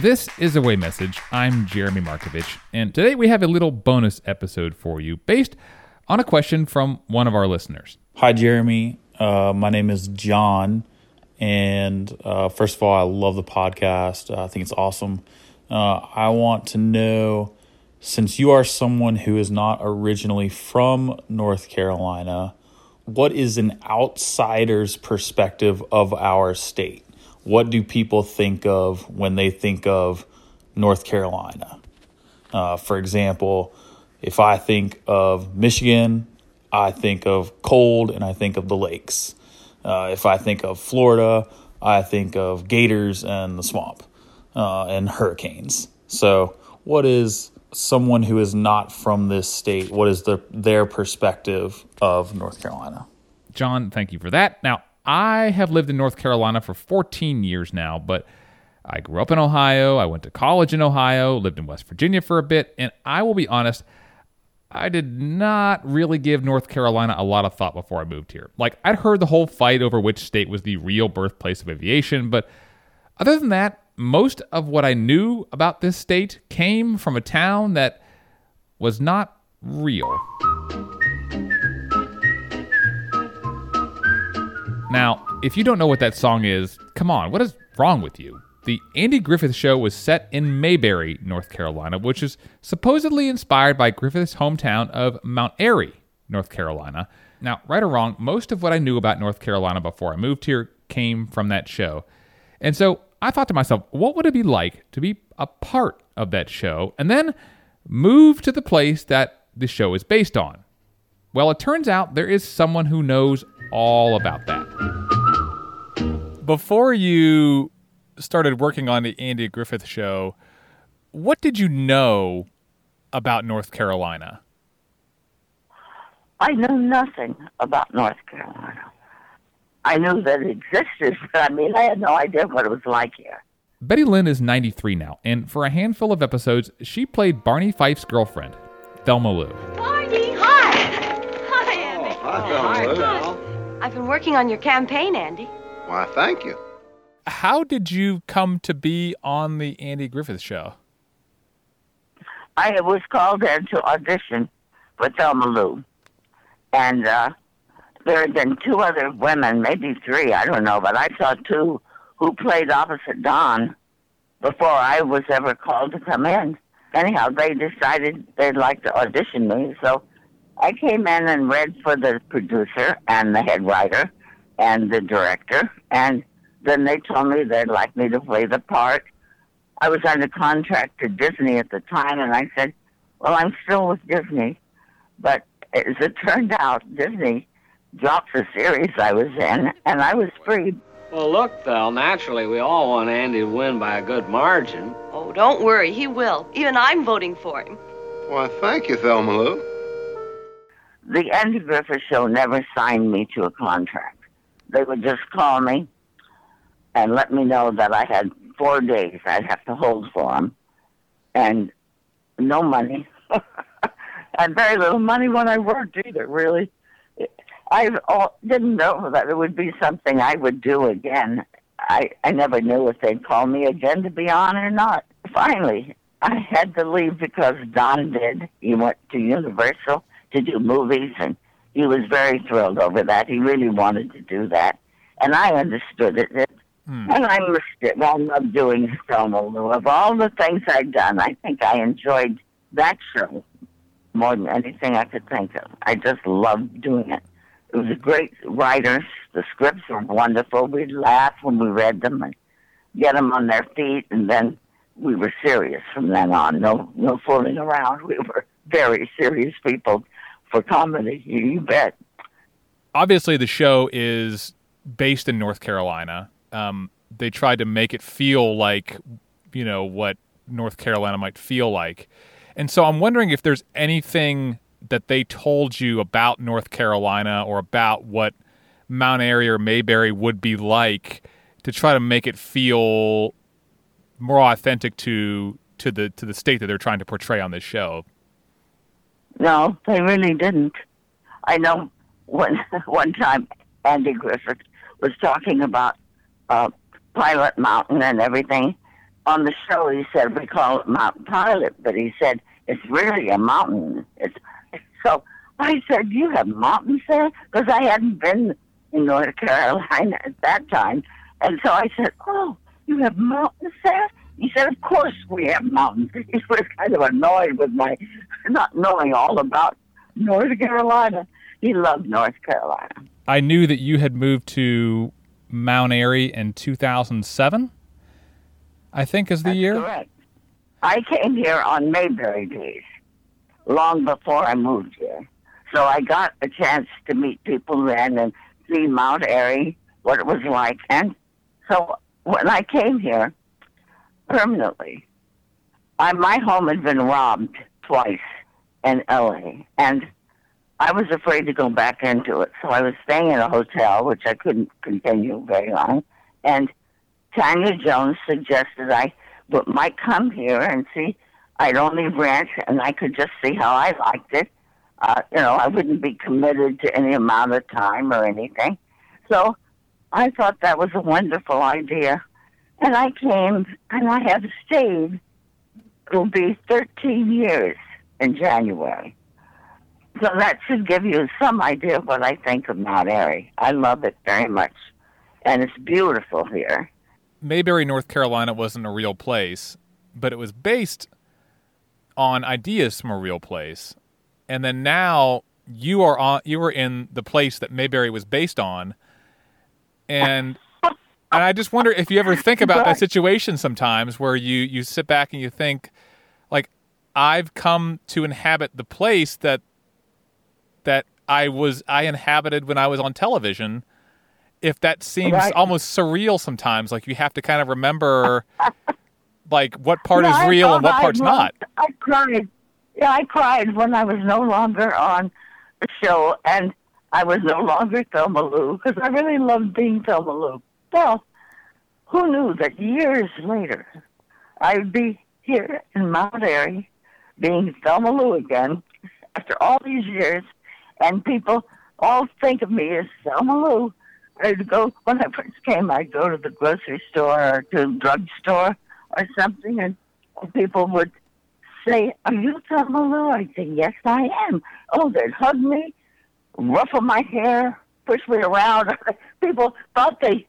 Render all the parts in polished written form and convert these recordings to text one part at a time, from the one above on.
This is Away Message. I'm Jeremy Markovich, and today we have a little bonus episode for you based on a question from one of our listeners. Hi, Jeremy. My name is John, and first of all, I love the podcast. I think it's awesome. I want to know, since you are someone who is not originally from North Carolina, what is an outsider's perspective of our state? What do people think of when they think of North Carolina? For example, if I think of Michigan, I think of cold and I think of the lakes. If I think of Florida, I think of gators and the swamp and hurricanes. So what is someone who is not from this state, what is their perspective of North Carolina? John, thank you for that. Now, I have lived in North Carolina for 14 years now, but I grew up in Ohio, I went to college in Ohio, lived in West Virginia for a bit, and I will be honest, I did not really give North Carolina a lot of thought before I moved here. Like, I'd heard the whole fight over which state was the real birthplace of aviation, but other than that, most of what I knew about this state came from a town that was not real. Now, if you don't know what that song is, come on, what is wrong with you? The Andy Griffith Show was set in Mayberry, North Carolina, which is supposedly inspired by Griffith's hometown of Mount Airy, North Carolina. Now, right or wrong, most of what I knew about North Carolina before I moved here came from that show. And so I thought to myself, what would it be like to be a part of that show and then move to the place that the show is based on? Well, it turns out there is someone who knows all about that. Before you started working on the Andy Griffith Show, what did you know about North Carolina? I knew nothing about North Carolina. I knew that it existed, but I had no idea what it was like here. Betty Lynn is 93 now, and for a handful of episodes, she played Barney Fife's girlfriend, Thelma Lou. Barney! Hi, Andy. Hi, Thelma. I've been working on your campaign, Andy. Why, thank you. How did you come to be on the Andy Griffith Show? I was called in to audition for Thelma Lou, and there had been two other women, maybe three, I don't know, but I saw two who played opposite Don before I was ever called to come in. Anyhow, they decided they'd like to audition me, so I came in and read for the producer and the head writer and the director, and then they told me they'd like me to play the part. I was under contract to Disney at the time, and I said, well, I'm still with Disney, but as it turned out, Disney dropped the series I was in, and I was free. Well, look, Thel, naturally, we all want Andy to win by a good margin. Oh, don't worry, he will. Even I'm voting for him. Why, thank you, Thelma Lou. The Andy Griffith Show never signed me to a contract. They would just call me and let me know that I had 4 days I'd have to hold for them, and no money, and very little money when I worked either, really. I didn't know that it would be something I would do again. I never knew if they'd call me again to be on or not. Finally, I had to leave because Don did. He went to Universal to do movies, and he was very thrilled over that. He really wanted to do that, and I understood it. And I missed it. I loved doing Thelma Lou. Of all the things I'd done, I think I enjoyed that show more than anything I could think of. I just loved doing it. It was a great writer. The scripts were wonderful. We'd laugh when we read them and get them on their feet. And then we were serious from then on. No fooling around. We were very serious people for comedy. You bet. Obviously, the show is based in North Carolina. They tried to make it feel like, what North Carolina might feel like. And so I'm wondering if there's anything that they told you about North Carolina or about what Mount Airy or Mayberry would be like to try to make it feel more authentic to the state that they're trying to portray on this show. No, they really didn't. I know one time Andy Griffith was talking about Pilot Mountain and everything on the show, he said, we call it Mount Pilot, but he said, it's really a mountain. So I said, you have mountains there? Because I hadn't been in North Carolina at that time. And so I said, oh, you have mountains there? He said, of course we have mountains. He was kind of annoyed with my not knowing all about North Carolina. He loved North Carolina. I knew that you had moved to Mount Airy in 2007, I think is the year. That's correct. I came here on Mayberry Days, long before I moved here. So I got a chance to meet people then and see Mount Airy, what it was like. And so when I came here permanently, my home had been robbed twice in L.A., and I was afraid to go back into it. So I was staying in a hotel, which I couldn't continue very long. And Tanya Jones suggested I might come here and see. I'd only rent, and I could just see how I liked it. I wouldn't be committed to any amount of time or anything. So I thought that was a wonderful idea. And I came, and I have stayed. It'll be 13 years in January. So that should give you some idea of what I think of Mount Airy. I love it very much, and it's beautiful here. Mayberry, North Carolina wasn't a real place, but it was based on ideas from a real place. And then now you were in the place that Mayberry was based on, and and I just wonder if you ever think about that situation sometimes where you sit back and you think, like, I've come to inhabit the place that I inhabited when I was on television. If that seems almost surreal sometimes, like you have to kind of remember, like what part is real and what part's not. I cried. Yeah, I cried when I was no longer on the show and I was no longer Thelma Lou because I really loved being Thelma Lou. Well, who knew that years later I would be here in Mount Airy being Thelma Lou again after all these years. And people all think of me as Thelma Lou. When I first came, I'd go to the grocery store or to the drugstore or something, and people would say, are you Thelma Lou? I'd say, yes, I am. Oh, they'd hug me, ruffle my hair, push me around. People thought they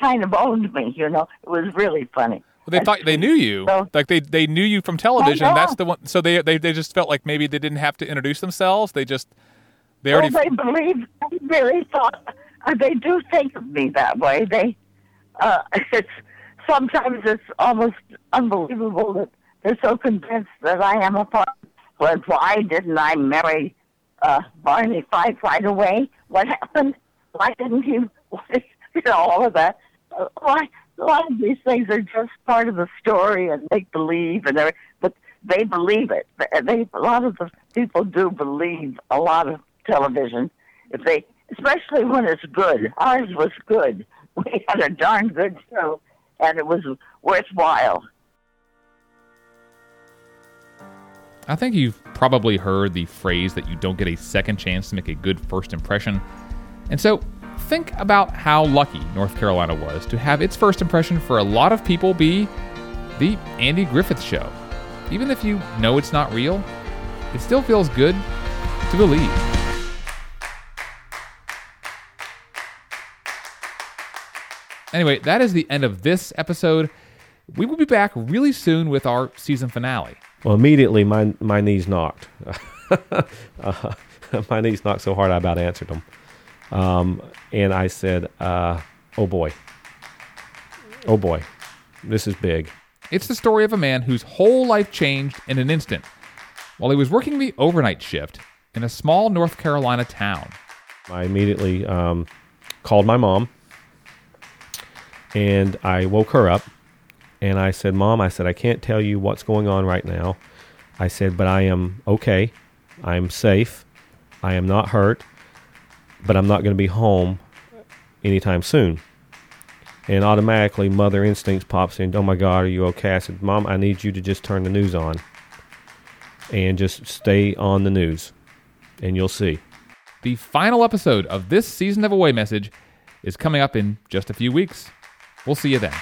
kind of owned me, you know. It was really funny. Well, they thought they knew you, so, like they knew you from television. That's the one. So they just felt like maybe they didn't have to introduce themselves. They really thought they do think of me that way. It's sometimes it's almost unbelievable that they're so convinced that I am a part. Well, why didn't I marry Barney Fife right away? What happened? Why didn't he? All of that. Why? A lot of these things are just part of the story and make believe, and but they believe it. A lot of the people do believe a lot of television, especially when it's good. Ours was good. We had a darn good show, and it was worthwhile. I think you've probably heard the phrase that you don't get a second chance to make a good first impression, and so. Think about how lucky North Carolina was to have its first impression for a lot of people be The Andy Griffith Show. Even if you know it's not real, it still feels good to believe. Anyway, that is the end of this episode. We will be back really soon with our season finale. Well, immediately my knees knocked. My knees knocked so hard I about answered them. And I said, oh boy, this is big. It's the story of a man whose whole life changed in an instant while he was working the overnight shift in a small North Carolina town. I immediately called my mom and I woke her up and I said, Mom, I can't tell you what's going on right now. I said, but I am okay. I'm safe. I am not hurt. But I'm not going to be home anytime soon. And automatically, mother instincts pops in. Oh, my God, are you okay? I said, Mom, I need you to just turn the news on and just stay on the news, and you'll see. The final episode of this season of Away Message is coming up in just a few weeks. We'll see you then.